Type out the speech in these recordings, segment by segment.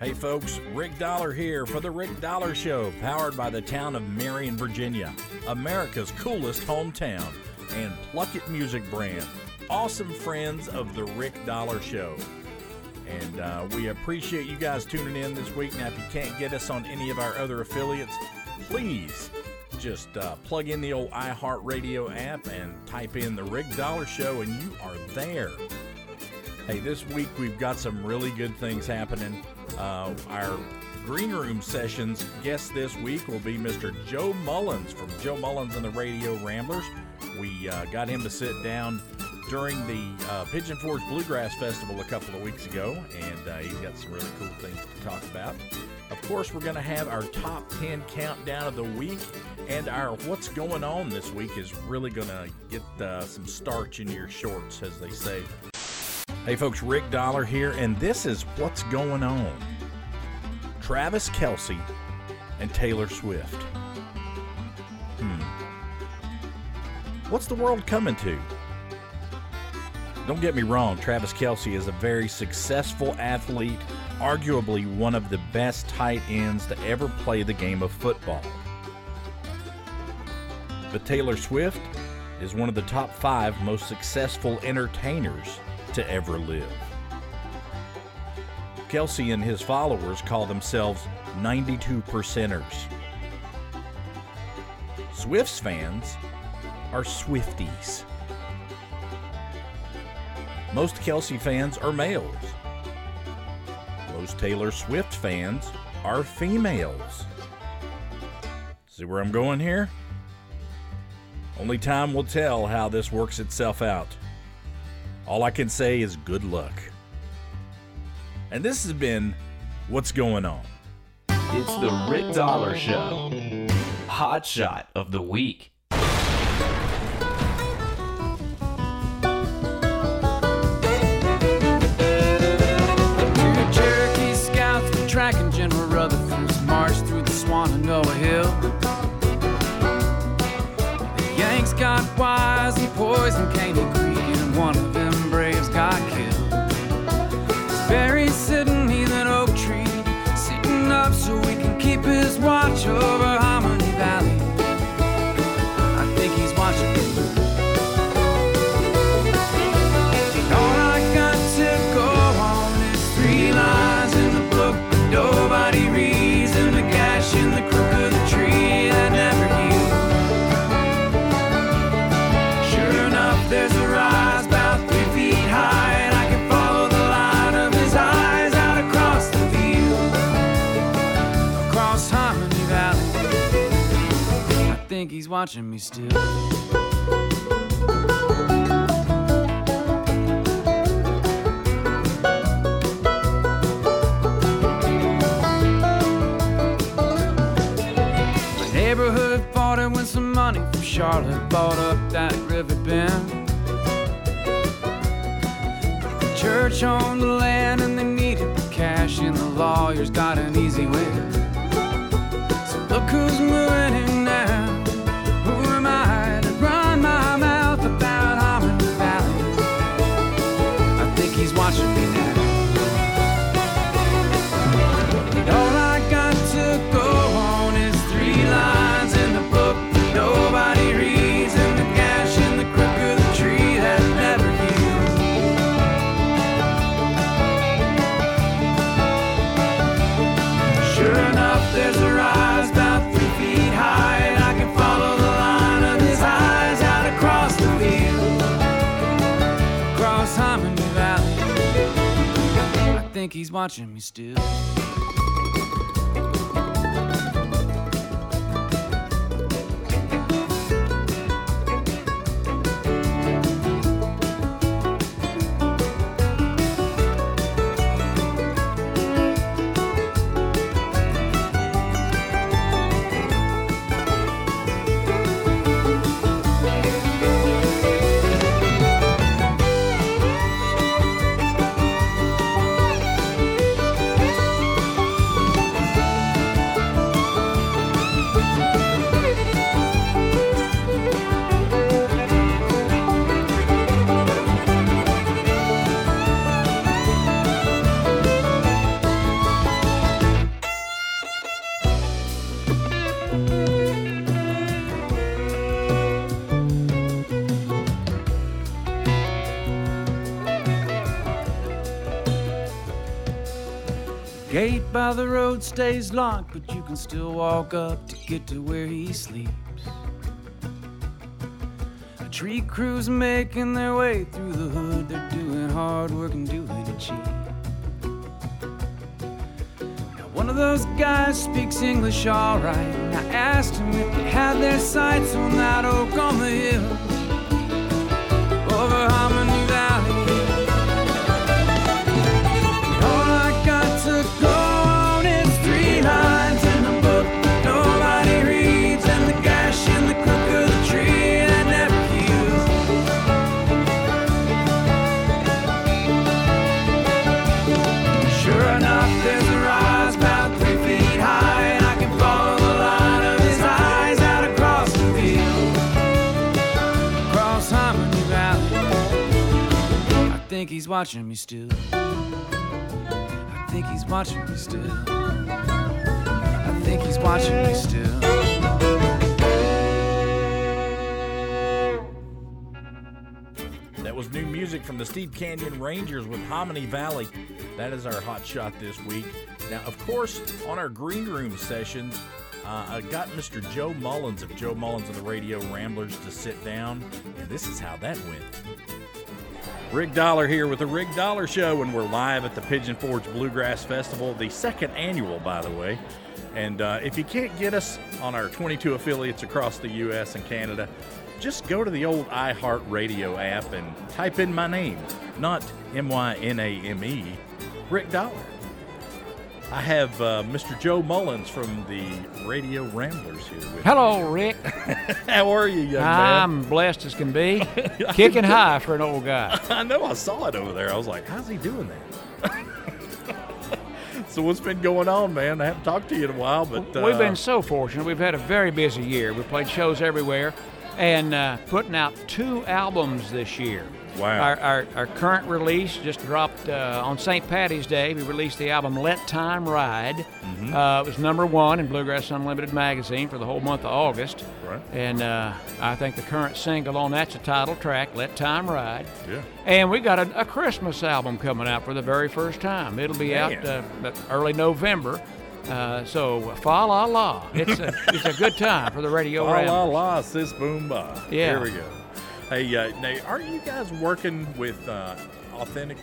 Hey folks, Rick Dollar here for The Rick Dollar Show, powered by the town of Marion, Virginia, America's coolest hometown, and Pluckit Music Brand, awesome friends of The Rick Dollar Show. And we appreciate you guys tuning in this week. Now, if you can't get us on any of our other affiliates, please just plug in the old iHeartRadio app and type in The Rick Dollar Show, and you are there. Hey, this week we've got some really good things happening. Our Green Room Sessions guest this week will be Mr. Joe Mullins from Joe Mullins and The Radio Ramblers. We got him to sit down during the Pigeon Forge Bluegrass Festival a couple of weeks ago, and he's got some really cool things to talk about. Of course, we're going to have our top 10 countdown of the week, and our what's going on this week is really going to get some starch in your shorts, as they say. Hey folks, Rick Dollar here, and this is What's Going On. Travis Kelce and Taylor Swift. What's the world coming to? Don't get me wrong, Travis Kelce is a very successful athlete, arguably one of the best tight ends to ever play the game of football. But Taylor Swift is one of the top 5 most successful entertainers to ever live. Kelce and his followers call themselves 92%ers. Swift's fans are Swifties. Most Kelce fans are males. Most Taylor Swift fans are females. See where I'm going here? Only time will tell how this works itself out. All I can say is good luck. And this has been What's Going On. It's the Rick Dollar Show. Hot Shot of the Week. Tracking General Rutherford's march through the Shenandoah Hill. The Yanks got wise and poisoned Caney Creek, and one of them braves got killed. He's buried sitting neath an oak tree, sitting up so he can keep his watch over Harmony Valley. I think he's watching me. All I got to go on is 3 lines in the book. Nobody reads, and the gash in the crook of the tree that never healed. Sure enough, there's a rise about 3 feet high, and I can follow the line of his eyes out across the field, across Harmony Valley. I think he's watching me still. When some money from Charlotte bought up that river bend, the church owned the land and they needed the cash, and the lawyers got an easy win. So look who's moving in now. Who am I to run my mouth about Harmony Valley? I think he's watching me now. And all I got to go on is 3 lines in the book that nobody reads, and the gash in the crook of the tree that never heals. Sure enough, there's a rise about 3 feet high, and I can follow the line of his eyes out across the field, across Harmony Valley. I think he's watching me still. Gate by the road stays locked, but you can still walk up to get to where he sleeps. A tree crew's making their way through the hood. They're doing hard work and doing it cheap. Now one of those guys speaks English all right, and I asked him if they had their sights on that oak on the hill over Harmony Valley. I think he's watching me still. I think he's watching me still. I think he's watching me still. That was new music from the Steep Canyon Rangers with Hominy Valley. That is our hot shot this week. Now, of course, on our green room sessions, I got Mr. Joe Mullins of Joe Mullins and the Radio Ramblers to sit down, and this is how that went. Rick Dollar here with the Rick Dollar Show, and we're live at the Pigeon Forge Bluegrass Festival, the second annual, by the way. And if you can't get us on our 22 affiliates across the U.S. and Canada, just go to the old iHeartRadio app and type in my name, not M-Y-N-A-M-E, Rick Dollar. I have Mr. Joe Mullins from the Radio Ramblers here with me. Hello, Rick. How are you, young man? I'm blessed as can be. Kicking high for an old guy. I know. I saw it over there. I was like, how's he doing that? So what's been going on, man? I haven't talked to you in a while. But we've been so fortunate. We've had a very busy year. We've played shows everywhere and putting out 2 albums this year. Wow. Our current release just dropped on St. Paddy's Day. We released the album Let Time Ride. Mm-hmm. It was #1 in Bluegrass Unlimited magazine for the whole month of August. Right. And I think the current single on that's the title track, Let Time Ride. Yeah. And we got a Christmas album coming out for the very first time. It'll be out early November. So, fa la la. It's a good time for the Radio Ramblers. Fa la la, sis boom ba. Yeah. Here we go. Hey, now, aren't you guys working with the Authentic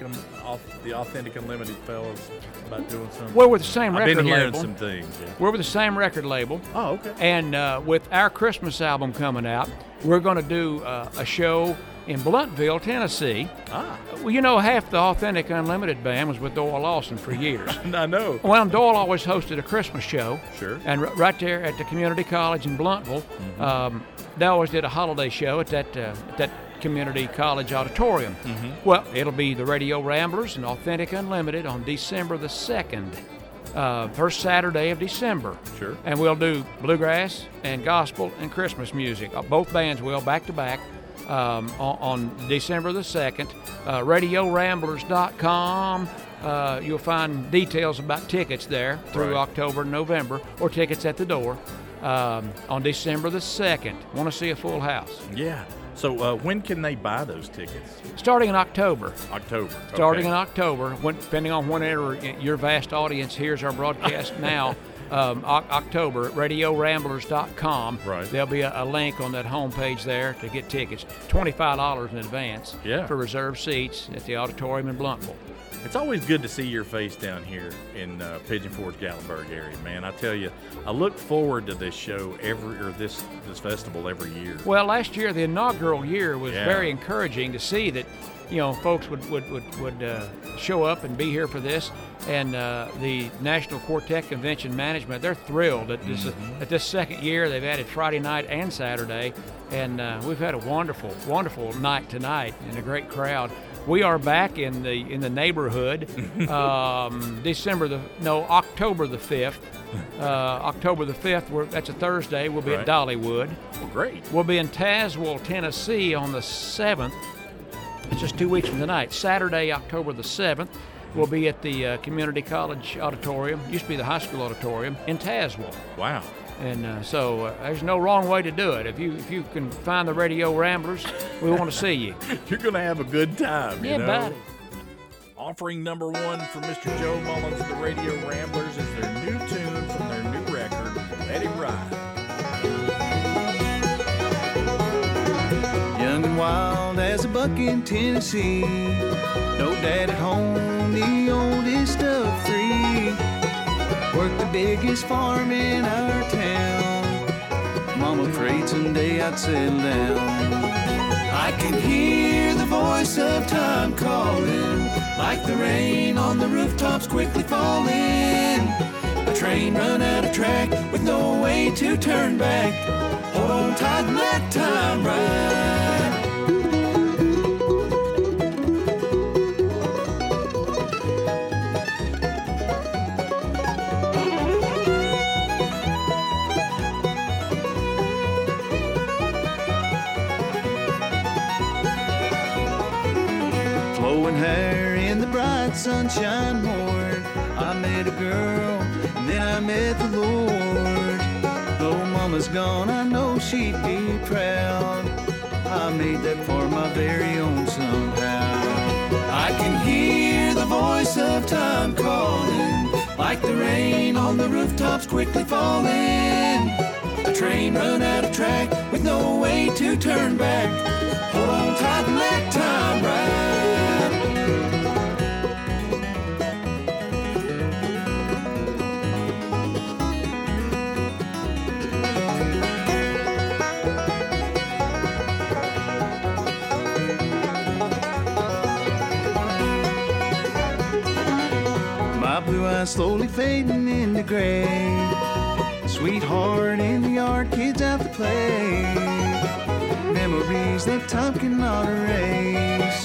Unlimited fellas about doing something? We're with the same record label. I've been hearing some things. Yeah. We're with the same record label. Oh, okay. And with our Christmas album coming out, we're going to do a show in Blountville, Tennessee. Ah. Well, you know, half the Authentic Unlimited band was with Doyle Lawson for years. I know. Well, Doyle always hosted a Christmas show. Sure. And right there at the community college in Blountville, mm-hmm. They always did a holiday show at that community college auditorium. Mm-hmm. Well, it'll be the Radio Ramblers and Authentic Unlimited on December the 2nd, first Saturday of December. Sure. And we'll do bluegrass and gospel and Christmas music. Both bands will, back to back. On December the 2nd, RadioRamblers.com. You'll find details about tickets there through October and November, or tickets at the door on December the 2nd. Want to see a full house. Yeah. So when can they buy those tickets? Starting in October. October. Okay. Starting in October, depending on whenever your vast audience hears our broadcast now. October at RadioRamblers.com. Right. There'll be a link on that homepage there to get tickets. $25 in advance for reserved seats at the auditorium in Blountville. It's always good to see your face down here in Pigeon Forge, Gatlinburg area, man. I tell you, I look forward to this show this festival every year. Well, last year, the inaugural year was very encouraging to see that, you know, folks would show up and be here for this. And the National Quartet Convention Management, they're thrilled at this second year. They've added Friday night and Saturday, and we've had a wonderful, wonderful night tonight and a great crowd. We are back in the neighborhood. October the 5th. October the 5th, that's a Thursday. We'll be at Dollywood. Well, great. We'll be in Tazewell, Tennessee, on the 7th. It's just 2 weeks from tonight. Saturday, October the 7th. We'll be at the community college auditorium, used to be the high school auditorium, in Tazewell. Wow. And so there's no wrong way to do it. If you can find the Radio Ramblers, we want to see you. You're going to have a good time, you know? Yeah, buddy. Offering number one for Mr. Joe Mullins and the Radio Ramblers is their new tune from their new record, Let It Ride. Young and wild as a buck in Tennessee. No dad at home, the oldest of three. Worked the biggest farm in our town. Mama prayed someday I'd settle down. I can hear the voice of time calling. Like the rain on the rooftops quickly falling. A train run out of track with no way to turn back. Hold tight and let time ride. Flowing hair in the bright sunshine morn, I met a girl, and then I met the Lord. Though Mama's gone, I know she'd be proud. I made that for my very own somehow. I can hear the voice of time calling, like the rain on the rooftops quickly falling. A train run out of track with no way to turn back. Hold tight and let time ride. Blue eyes slowly fading into gray. Sweetheart in the yard, kids out to play. Memories that time cannot erase.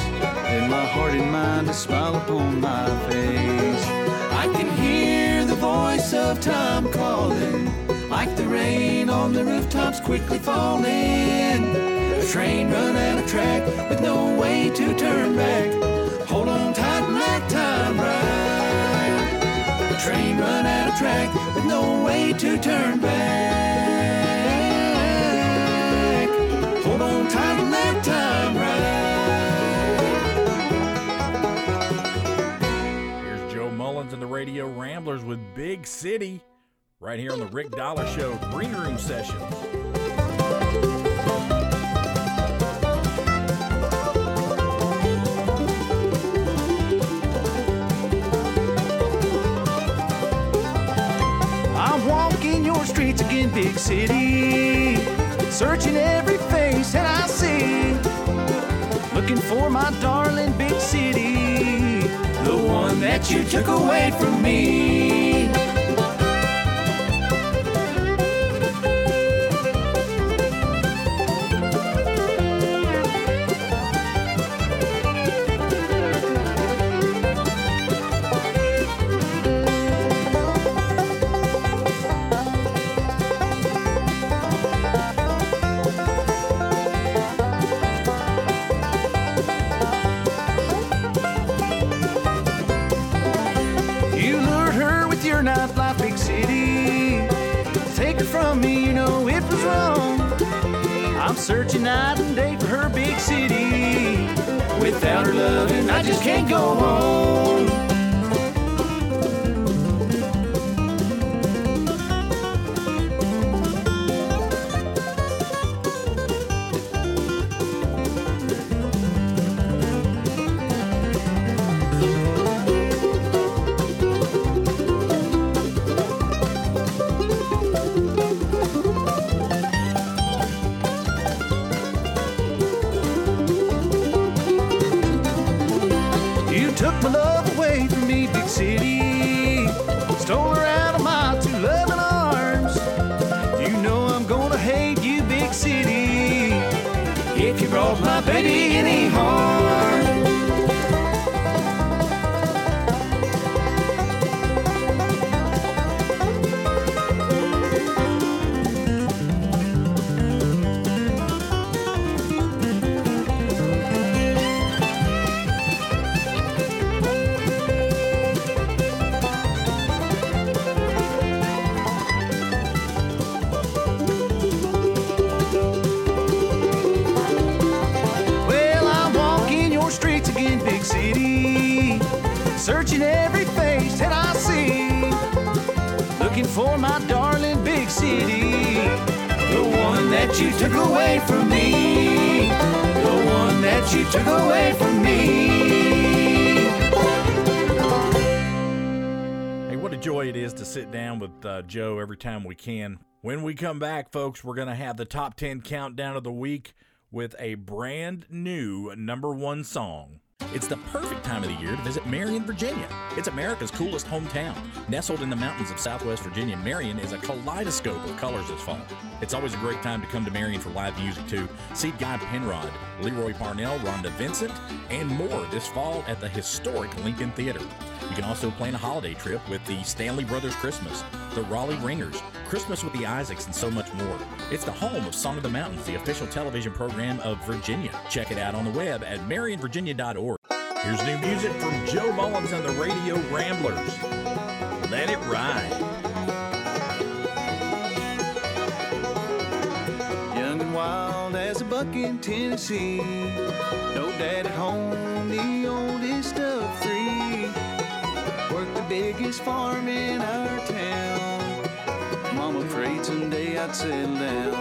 In my heart and mind, a smile upon my face. I can hear the voice of time calling, like the rain on the rooftops quickly falling. A train run out of track with no way to turn back. Hold on tight and let time ride. Train run out of track with no way to turn back. Hold on tight and let time ride. Here's Joe Mullins and the Radio Ramblers with Big City right here on the Rick Dollar Show Green Room Session. Streets again, big city, searching every face that I see, looking for my darling big city, the one that you took away from me. Searching night and day for her big city. Without her loving, I just can't go on. searching every face that I see, looking for my darling big city, the one that you took away from me, the one that you took away from me. Hey, what a joy it is to sit down with Joe every time we can. When we come back, folks, we're going to have the top 10 countdown of the week with a brand new #1 song. It's the perfect time of the year to visit Marion, Virginia. It's America's coolest hometown. Nestled in the mountains of Southwest Virginia, Marion is a kaleidoscope of colors this fall. It's always a great time to come to Marion for live music, too. See Guy Penrod, Leroy Parnell, Rhonda Vincent, and more this fall at the historic Lincoln Theater. You can also plan a holiday trip with the Stanley Brothers Christmas, the Raleigh Ringers, Christmas with the Isaacs, and so much more. It's the home of Song of the Mountains, the official television program of Virginia. Check it out on the web at MarionVirginia.org. Here's new music from Joe Mullins and the Radio Ramblers. Let It Ride. Young and wild as a buck in Tennessee. No dad at home, the oldest of three. Worked the biggest farm in our town. Mama prayed someday I'd settle down.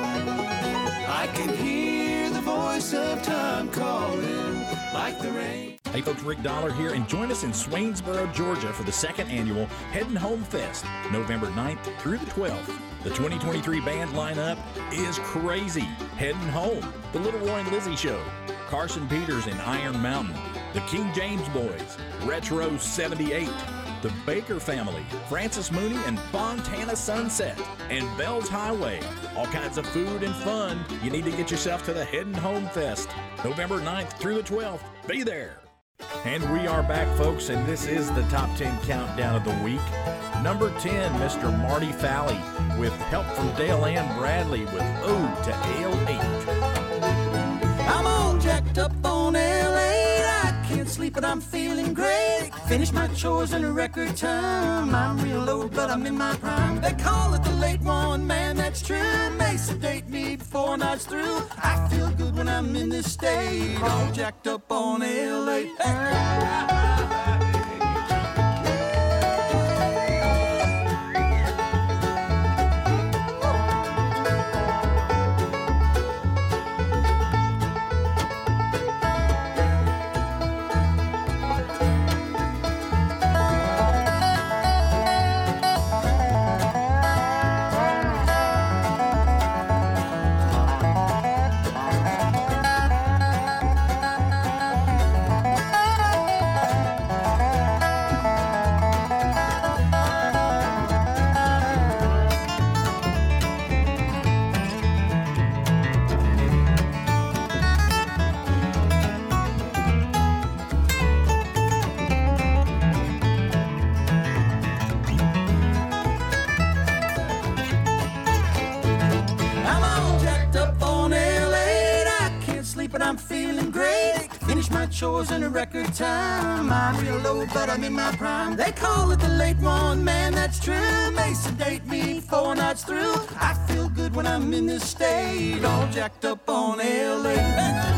I can hear the voice of time calling like the rain. Hey folks, Rick Dollar here, and join us in Swainsboro, Georgia for the second annual Heading Home Fest, November 9th through the 12th. The 2023 band lineup is crazy. Heading Home, the Little Roy and Lizzie Show, Carson Peters and Iron Mountain, the King James Boys, Retro 78, the Baker Family, Francis Mooney and Fontana Sunset, and Bell's Highway. All kinds of food and fun. You need to get yourself to the Heading Home Fest, November 9th through the 12th. Be there. And we are back, folks, and this is the Top 10 Countdown of the Week. Number 10, Mr. Marty Fowley, with help from Dale Ann Bradley with Ode to L8. I'm all jacked up on L8. I can't sleep, but I'm feeling great. Finish my chores in a record time. I'm real old, but I'm in my prime. They call it the late one, man, that's true. May sedate me before night's through. I feel good when I'm in this state. All jacked up on L8. Chores in a record time. I'm real old, but I'm in my prime. They call it the late one, man, that's true. May sedate me four nights through. I feel good when I'm in this state. All jacked up on L.A.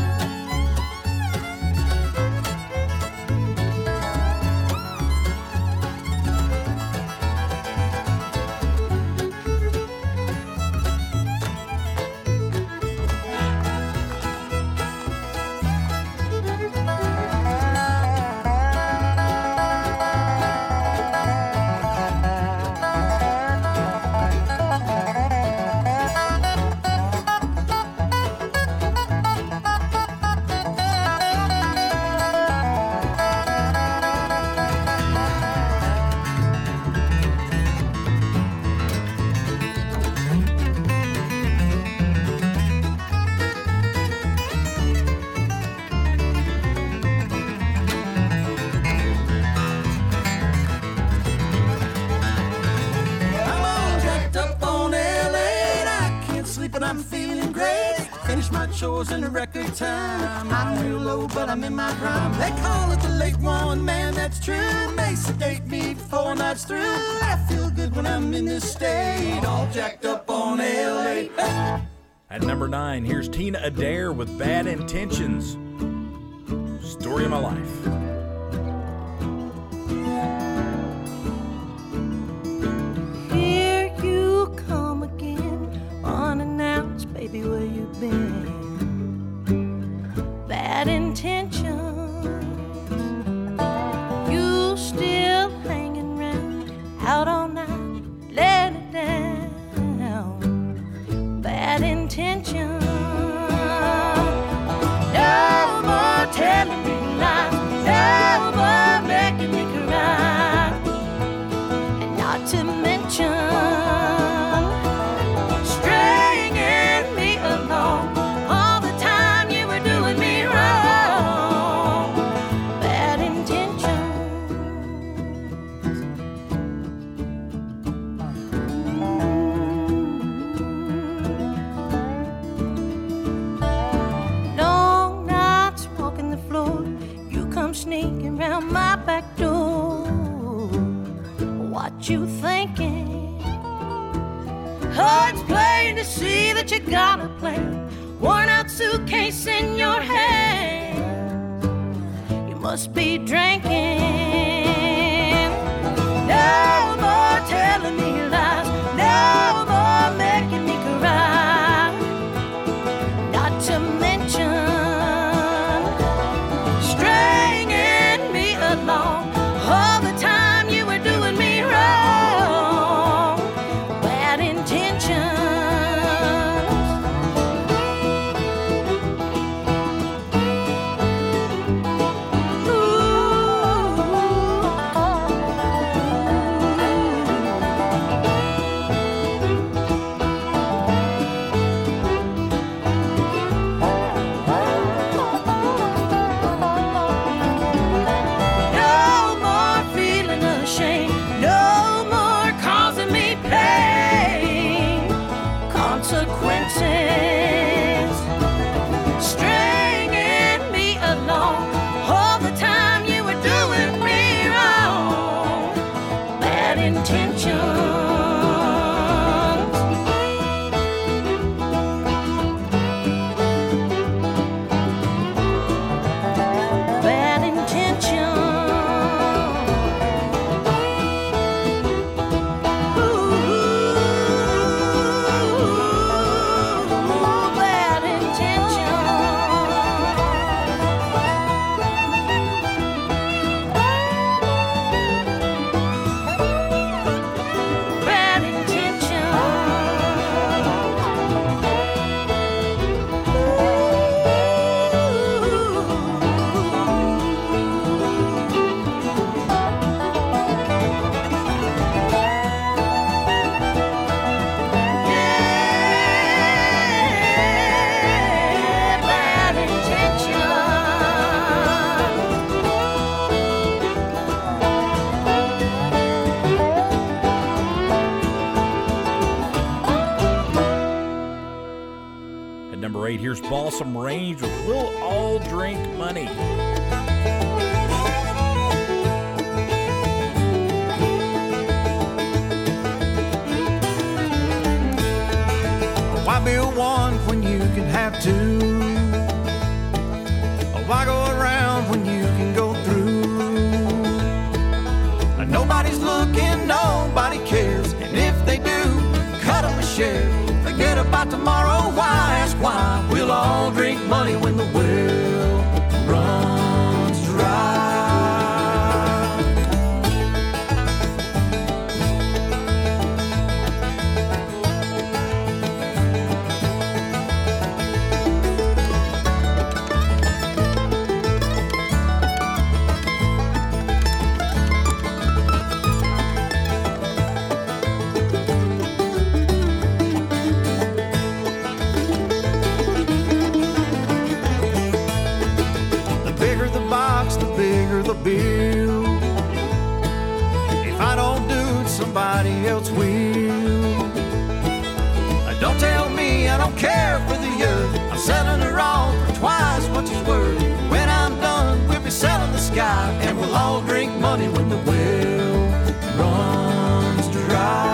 Chores in a record time. I'm real old, but I'm in my prime. They call it the late one, man, that's true. May sedate me before night's through. I feel good when I'm in this state. All jacked up on L.A. At number 9, here's Tina Adair with Bad Intentions. Story of my life. out all night, let it down. Bad intention. No more telling me lies, no more making me cry. And not to mention stringing me along all the time you were doing me wrong. Bad intentions. Long nights walking the floor, you come sneaking round my back door. What you thinking? Oh, it's plain to see that you gotta play. Worn out suitcase in your hand, you must be drinking. No more telling me lies, no more making me cry. Not to mention stringing me along all the time you were doing me wrong. Bad intentions. No more feeling ashamed, no more causing me pain. Consequences stringing me along all the time you were doing me wrong. Bad intentions. Bad intentions. Ooh, bad intentions. Bad intentions. Ooh. Yeah, bad intentions. At number 8, here's Balsam Range with We'll All Drink Money. Why build one when you can have two? Why go around when you can go through? Nobody's looking, nobody cares. And if they do, cut them a share. Forget about tomorrow, why ask why? We'll all drink money when the well runs dry. The bigger the box, the bigger the bill. If I don't do it, somebody else will. Don't tell me I don't care for the earth. I'm selling her all for twice what she's worth. When I'm done, we'll be selling the sky, and we'll all drink money when the well runs dry.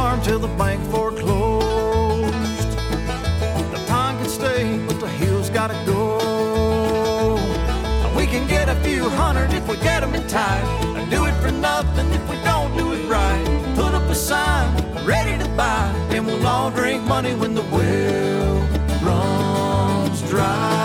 farm till the bank foreclosed. The pond can stay, but the hill's gotta go. We can get a few hundred if we get them in time, and do it for nothing if we don't do it right. Put up a sign, ready to buy, and we'll all drink money when the well runs dry.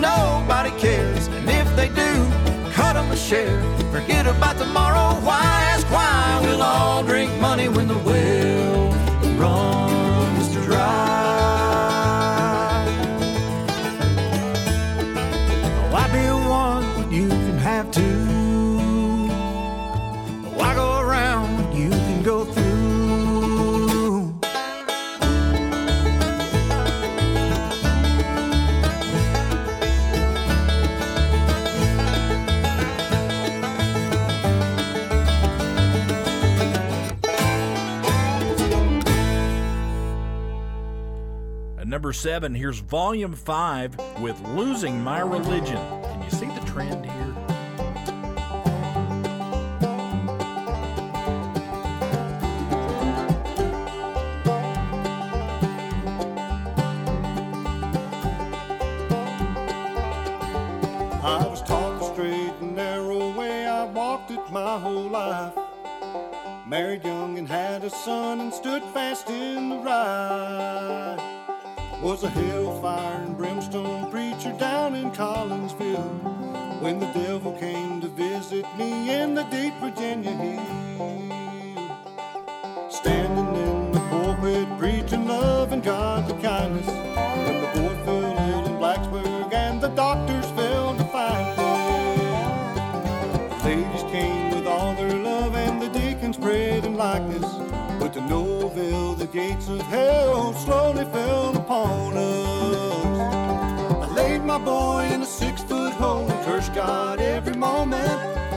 Nobody cares, and if they do, cut them a share. Forget about tomorrow, why ask why? We'll all drink money when the well runs dry. Oh, I build one, but you can have two. Oh, I go around, but you can go through. Number 7, here's Volume 5 with Losing My Religion. Can you see the trend here? I was taught the straight and narrow way I walked it my whole life. Married young and had a son and stood fast in the right. Was a hellfire and brimstone preacher down in Collinsville when the devil came to visit me in the deep Virginia hill. Standing in the pulpit preaching love and godly kindness when the boy fell ill in Blacksburg and the doctors failed to find him. Ladies came with all their love and the deacons prayed in likeness. But to Noville, the gates of hell slowly fell upon us. I laid my boy in a 6-foot hole, cursed God every moment,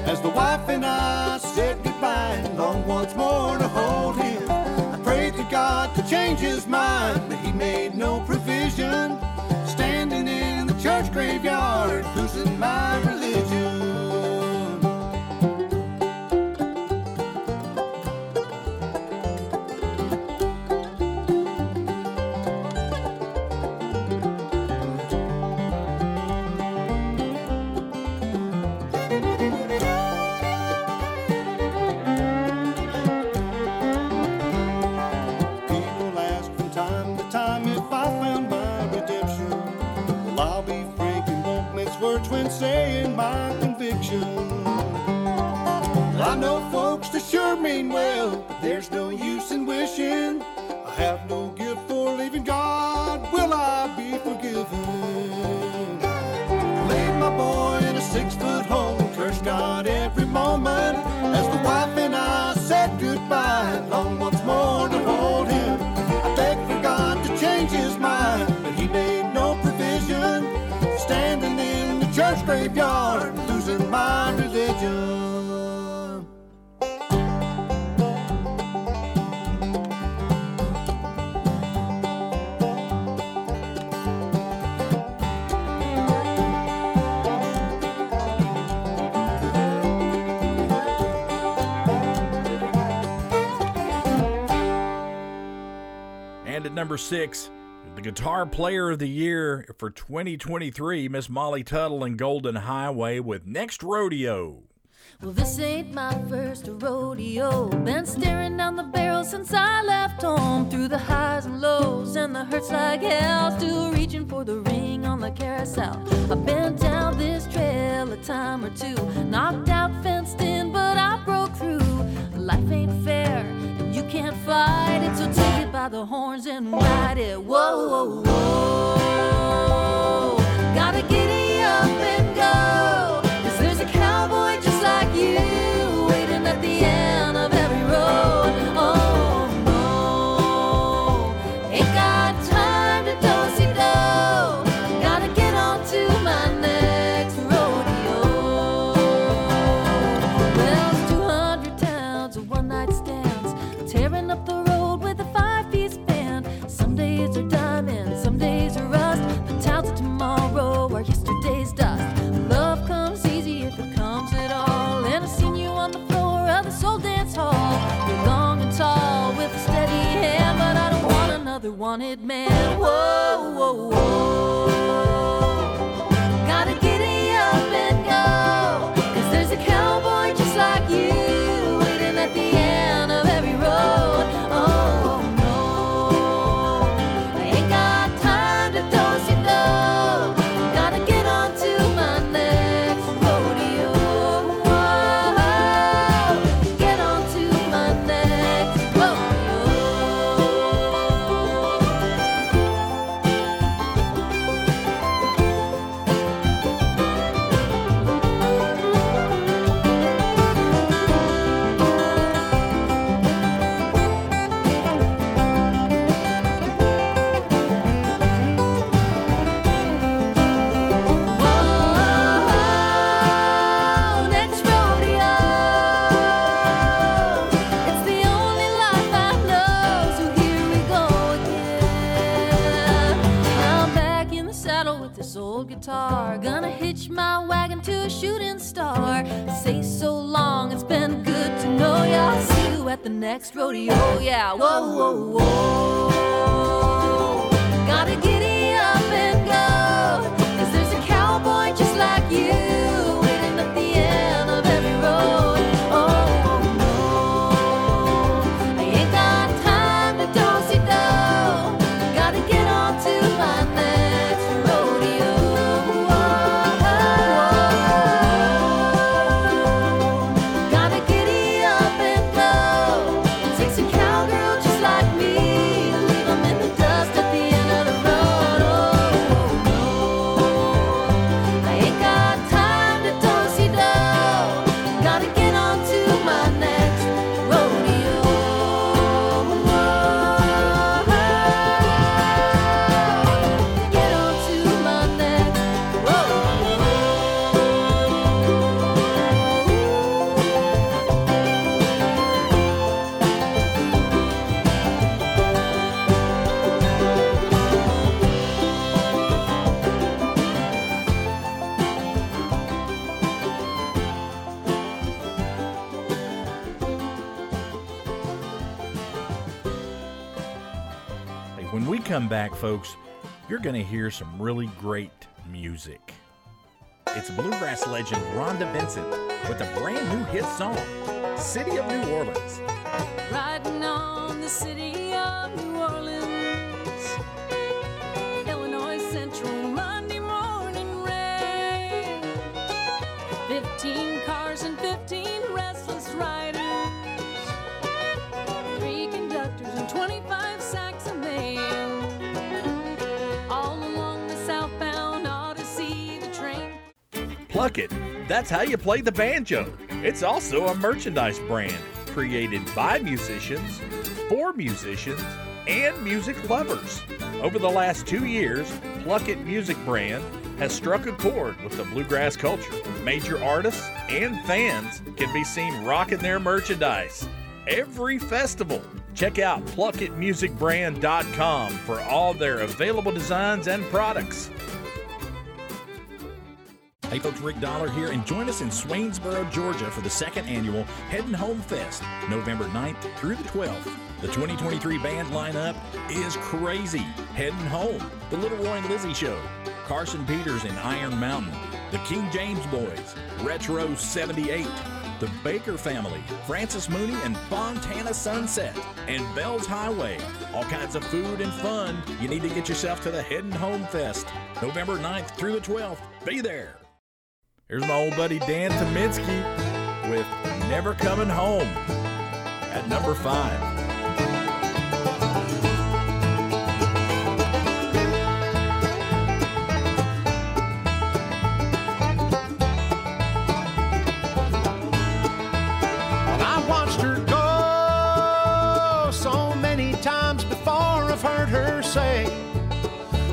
as the wife and I said goodbye and longed once more to hold him. I prayed to God to change his mind, but he made no provision. Standing in the church graveyard, losing my religion. Saying my conviction. I know folks that sure mean well, but there's no use in wishing. I have no guilt for leaving God. Will I be forgiven? I laid my boy in a 6-foot hole, cursed God every moment, as the wife and I said goodbye, long once more to hold him. I begged for God to change his mind, but he made no provision. Standing in church graveyard, losing my religion. And at number 6, the Guitar Player of the Year for 2023, Miss Molly Tuttle and Golden Highway with Next Rodeo. Well, this ain't my first rodeo. Been staring down the barrel since I left home. Through the highs and lows and the hurts like hell. Still reaching for the ring on the carousel. I've been down this trail a time or two. Knocked out, fenced in, but I broke through. Life ain't fair. You can't fight it, so take it by the horns and ride it. Whoa, whoa, whoa. Gotta giddy up and go, 'cause there's a cowboy just like you waiting at the end of every road. Oh, no. Ain't got time to do-si-do. Gotta get on to my next rodeo. Well, it's 200 towns of one-night stands. Tearing up the road with a 5-piece band. Some days are diamond. wanted man. Whoa, whoa, whoa. Gotta giddy up and go, 'cause there's a cowboy just like you waiting at the end of every road. Oh no, I ain't got time to do-si-do. Gotta get on to my next rodeo. Whoa, get on to my next rodeo. Whoa, next rodeo. It's the only life I know, so here we go again. I'm back in the saddle with this old guitar, gonna hitch my wagon to a shooting star. Say so long, it's been good to know ya. See you at the next rodeo, yeah. Whoa, whoa, whoa. Gotta giddy up and go, 'cause there's a cowboy just like you waiting at the end of every road. Oh no, I ain't got time to do-si-do. Gotta get on to my next rodeo. Whoa, gotta giddy up and go. It takes a cowgirl just like me to leave 'em in the dust at the end of the road. Oh no, I ain't got time to do-si-do. Gotta get on to my next rodeo. Get on to my next Hey, when we come back, folks, you're going to hear some really great music. It's bluegrass legend Rhonda Vincent with a brand new hit song, City of New Orleans. Riding on the city of New Orleans, Illinois Central Monday morning rain. 15 cars and 15 restless riders, 3 conductors and 25 sacks of mail. All along the southbound Odyssey, the train. Pluckit, that's how you play the banjo. It's also a merchandise brand created by musicians, for musicians, and music lovers. Over the last 2 years, Pluckit Music Brand has struck a chord with the bluegrass culture. Major artists and fans can be seen rocking their merchandise every festival. Check out PluckitMusicBrand.com for all their available designs and products. Hey folks, Rick Dollar here, and join us in Swainsboro, Georgia for the second annual Heading Home Fest, November 9th through the 12th. The 2023 band lineup is crazy. Heading Home, The Little Roy and Lizzie Show, Carson Peters and Iron Mountain, The King James Boys, Retro 78, The Baker Family, Francis Mooney and Fontana Sunset, and Bell's Highway. All kinds of food and fun. You need to get yourself to the Heading Home Fest, November 9th through the 12th. Be there. Here's my old buddy Dan Tominski with Never Coming Home at number 5. Heard her say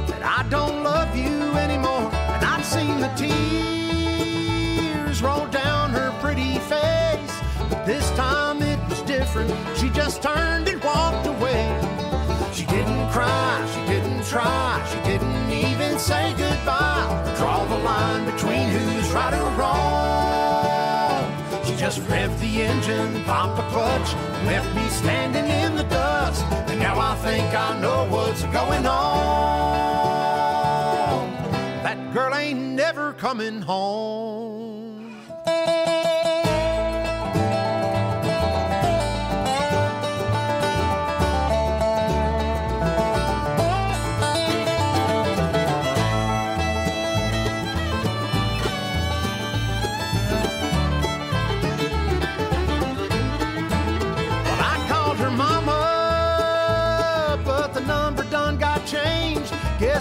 that I don't love you anymore, and I've seen the tears roll down her pretty face, but this time it was different. She just turned and walked away. She didn't cry, she didn't try, she didn't even say goodbye. Draw the line between who's right or wrong. She just revved the engine, popped the clutch, left me standing in the dust, and now I I think I know what's going on. That girl ain't never coming home.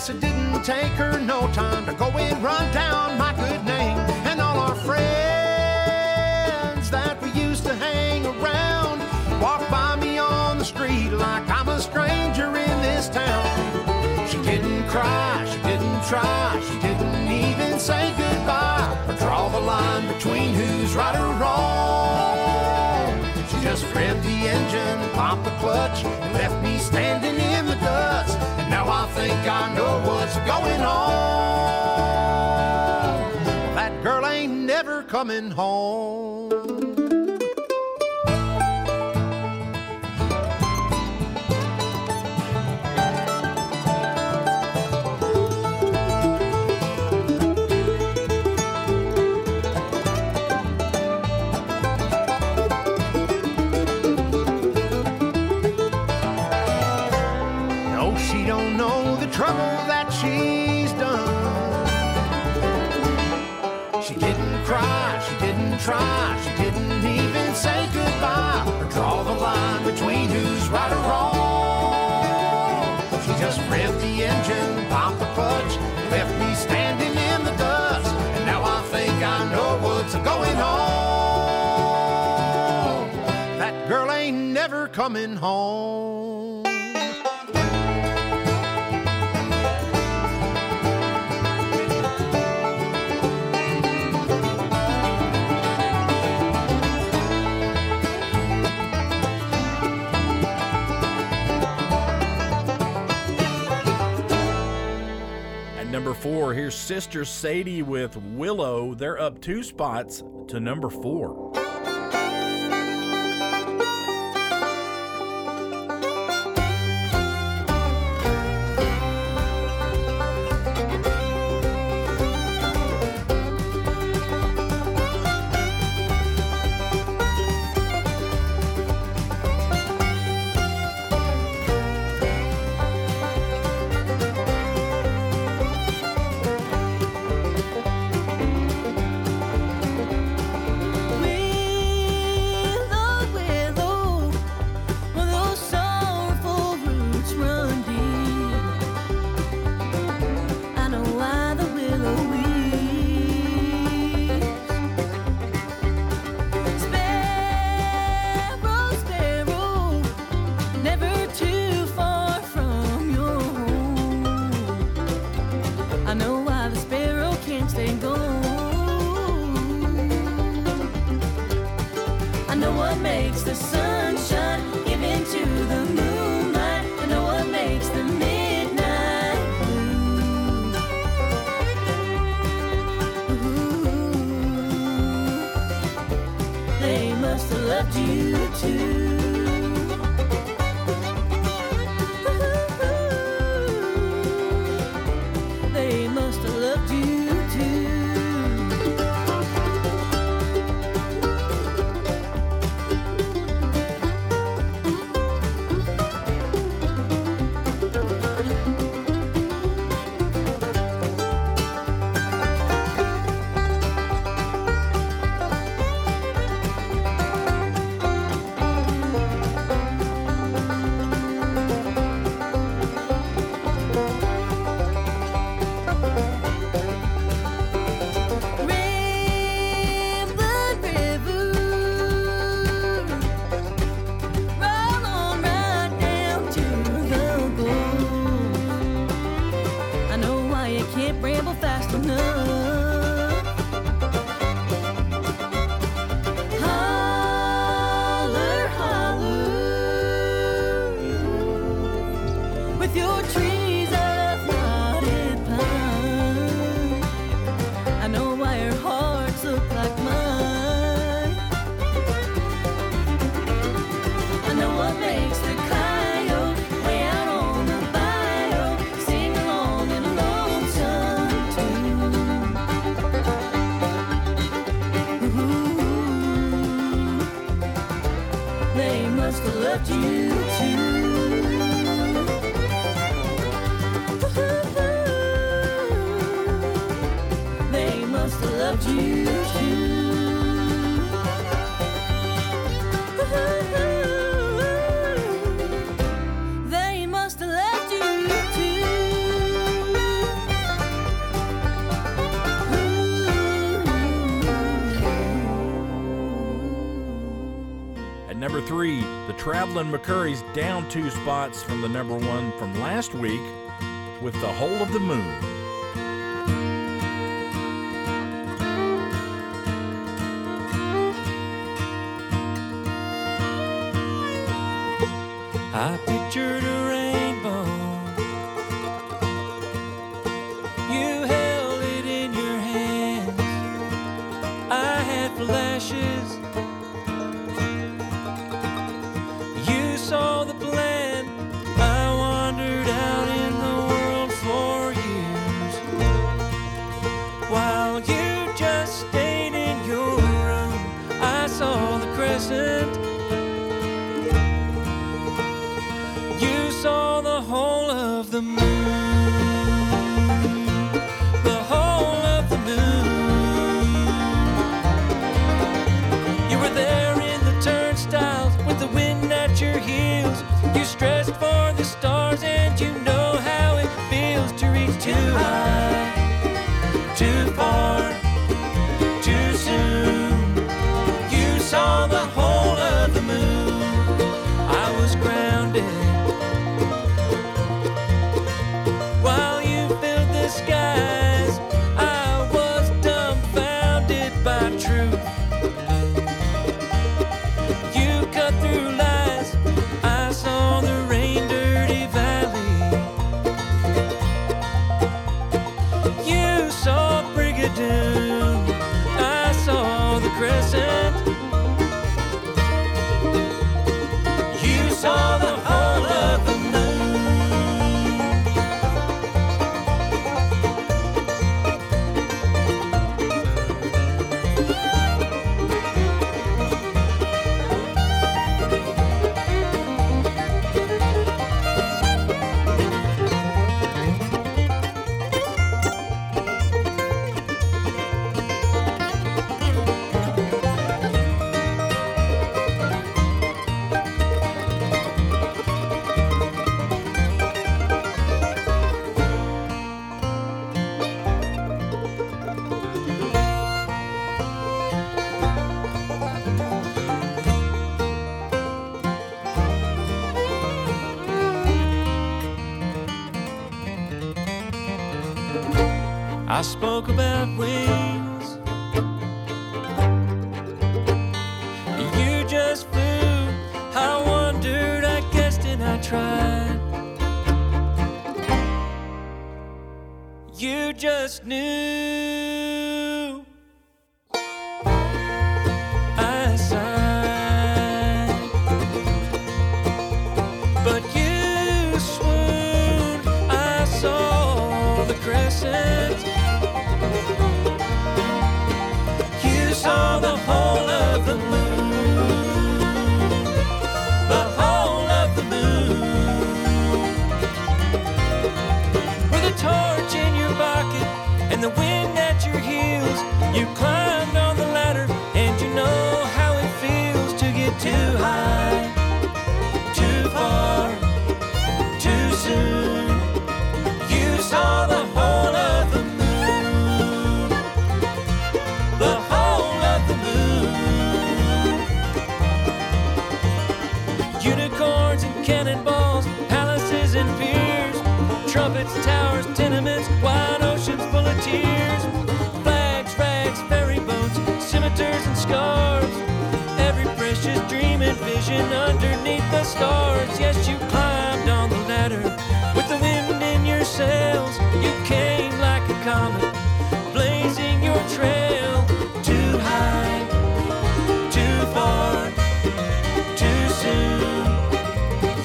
It didn't take her no time to go and run down my good name, and all our friends that we used to hang around walked by me on the street like I'm a stranger in this town. She didn't cry, she didn't try, she didn't even say goodbye or draw the line between who's right or wrong. She just revved the engine, popped the clutch, and left me standing in the dust. Now I think I know what's going on. That girl ain't never coming home. She didn't even say goodbye or draw the line between who's right or wrong. She just revved the engine, popped the clutch, left me standing in the dust. And now I think I know what's going on. That girl ain't never coming home. Number four, here's Sister Sadie with Willow. They're up 2 spots to number 4. Makes the coyote way Number 3, the Traveling McCurries down 2 spots from the number 1 from last week with The Hole of the Moon. I pictured a rainbow. You held it in your hands. I had flashes. Saw the plan, I wandered out in the world for years, while you just stayed in your room. I saw the crescent, you saw the whole of the moon. You stressed for the stars and you know how it feels to reach too high, too far, too soon. You saw the whole of the moon. I was grounded while you filled the skies. I was dumbfounded by truth. You cut through life. I spoke about wings. You just flew. I wondered, I guessed, and I tried. You just knew. I sighed, but you swooned. I saw the crescent. Saw the whole of the moon, the whole of the moon. With a torch in your pocket and the wind at your heels, you climbed on the ladder and you know how it feels to get too high, too far, too soon. You saw the whole of the moon, the whole. Unicorns and cannonballs, palaces and piers, trumpets, towers, tenements, wide oceans full of tears, flags, rags, ferry boats, scimitars and scarves, every precious dream and vision underneath the stars. Yes, you climbed on the ladder with the wind in your sails. You came like a comet, blazing your trail. Too high, too far, too soon.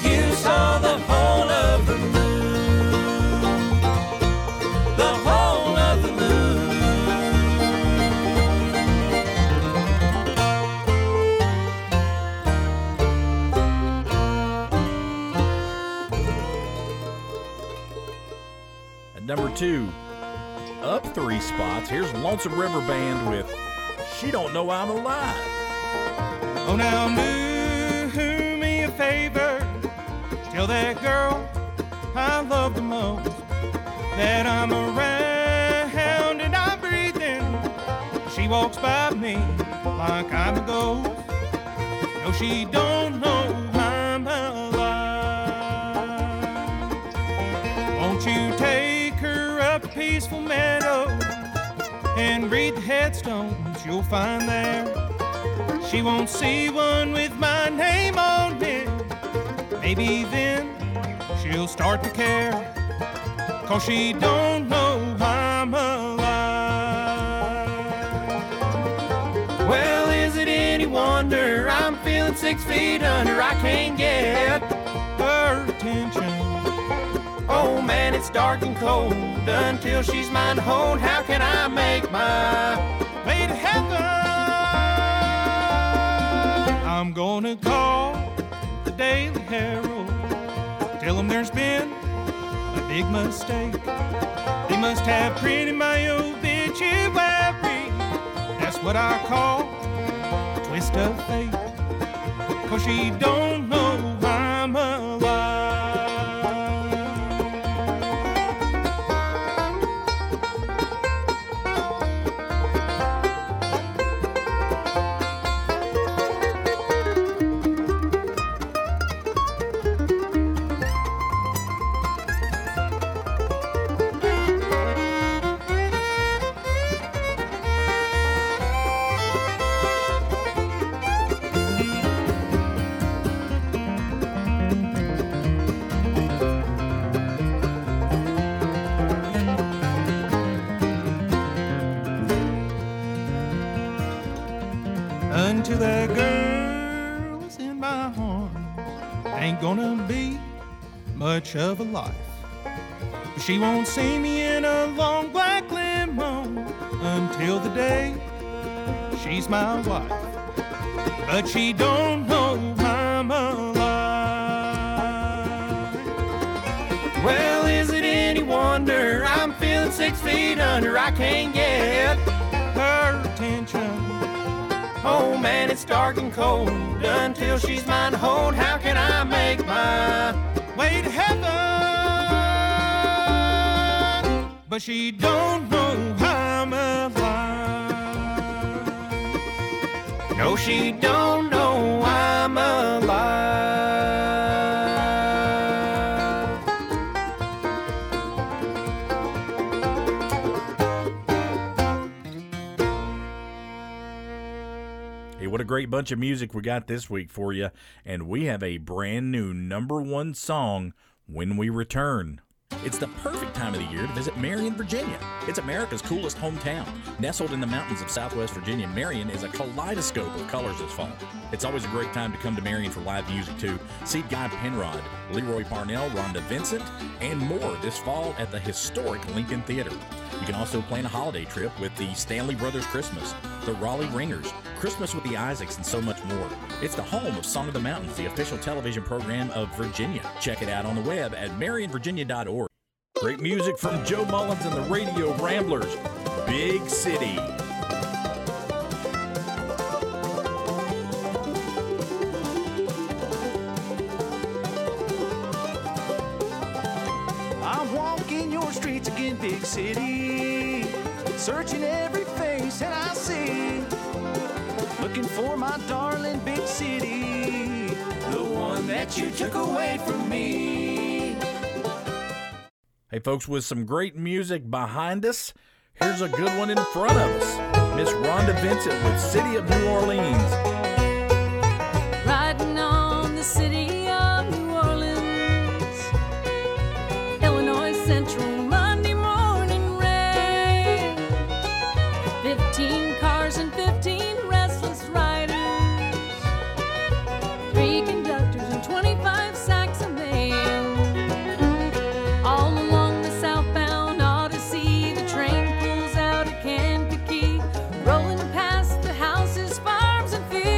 You saw the whole of the moon, the whole of the moon. 2. Up 3 spots, here's Lonesome River Band with She Don't Know I'm Alive. Oh, now do me a favor, tell that girl I love the most that I'm around and I'm breathing. She walks by me like I'm a ghost. No, she don't know I'm alive. Won't you take her up a peaceful meadow and read the headstones you'll find there? She won't see one with my name on it. Maybe then she'll start to care, 'cause she don't know I'm alive. Well, is it any wonder I'm feeling 6 feet under? I can't get her attention. Oh man, it's dark and cold until she's mine to hold. How can I make my way to heaven? I'm gonna call the Daily Herald, tell them there's been a big mistake. They must have printed my obituary. That's what I call a twist of fate, 'cause she don't know I'm of a life. But she won't see me in a long black limo until the day she's my wife. But she don't know I'm alive. Well, is it any wonder I'm feeling 6 feet under? I can't get her attention. Oh man, it's dark and cold until she's mine to hold. How can I make my way to heaven? But she don't know I'm alive. No, she don't know I'm alive. Hey, what a great bunch of music we got this week for you. And we have a brand new #1 song when we return. It's the perfect time of the year to visit Marion, Virginia. It's America's coolest hometown. Nestled in the mountains of Southwest Virginia, Marion is a kaleidoscope of colors this fall. It's always a great time to come to Marion for live music, too. See Guy Penrod, Leroy Parnell, Rhonda Vincent, and more this fall at the historic Lincoln Theater. You can also plan a holiday trip with the Stanley Brothers Christmas, the Raleigh Ringers, Christmas with the Isaacs, and so much more. It's the home of Song of the Mountains, the official television program of Virginia. Check it out on the web at MarionVirginia.org. Great music from Joe Mullins and the Radio Ramblers, Big City. I'm walking your streets again, Big City, searching every face that I see, looking for my darling Big City, the one that you took away from me. Hey folks, with some great music behind us, here's a good one in front of us. Miss Rhonda Vincent with City of New Orleans. Riding on the city of New Orleans, Illinois Central Monday morning rain. 15 cars and 15 restless riders, 3 conductors and 25 sacks of mail. Rolling past the houses, farms, and fields.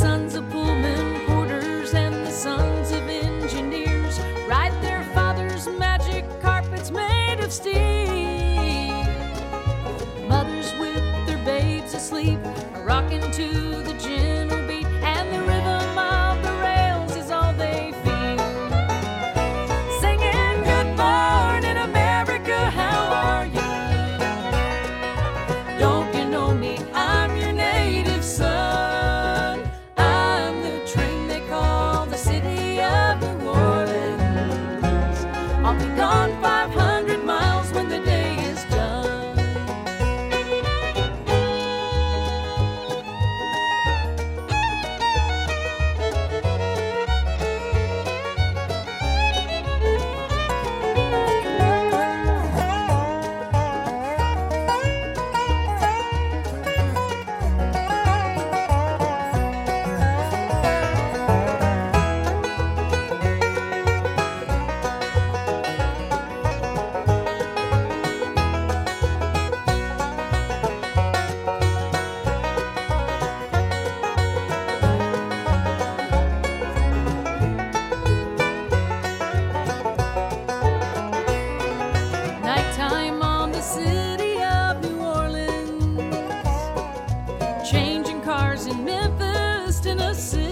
sons of Pullman porters and the sons of engineers ride their father's magic carpets made of steel. Mothers with their babes asleep are rocking to the gentle beat, and the rhythm of the rails is all they feel. Singing good morning America, how are you? Don't you know me? I'm your native son. I'm the train they call the city of New Orleans. I'll be gone 500 miles when the day is done. Nighttime on the city of New Orleans, changing cars in Memphis, Tennessee.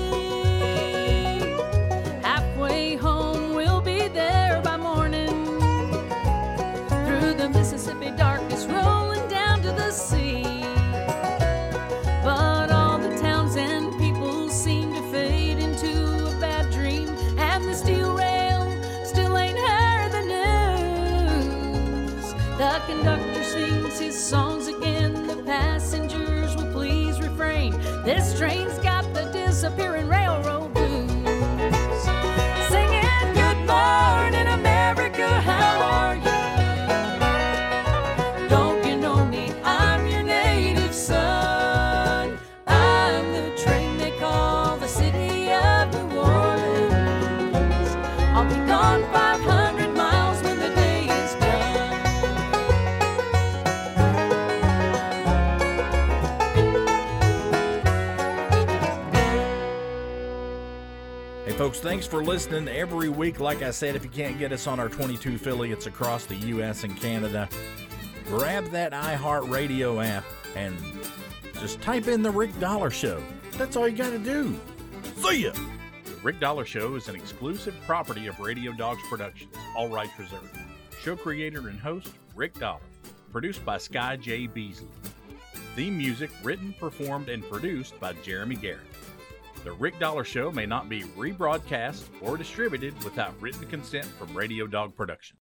Halfway home, we'll be there by morning. Through the Mississippi darkness, rolling down to the sea. But all the towns and people seem to fade into a bad dream, and the steel rail still ain't heard the news. The conductor sings his songs again, the passengers will please refrain. This train's got the disappearing railroad blues. Singing good morning America, how are you? Don't you know me? I'm your native son. I'm the train they call the city of New Orleans. I'll be gone 500 miles when the day is done. Hey folks, thanks for listening every week. Like I said, if you can't get us on our 22 affiliates across the U.S. and Canada, grab that iHeartRadio app and just type in The Rick Dollar Show. That's all you got to do. See ya! The Rick Dollar Show is an exclusive property of Radio Dogs Productions, all rights reserved. Show creator and host, Rick Dollar. Produced by Sky J. Beasley. Theme music written, performed, and produced by Jeremy Garrett. The Rick Dollar Show may not be rebroadcast or distributed without written consent from Radio Dog Productions.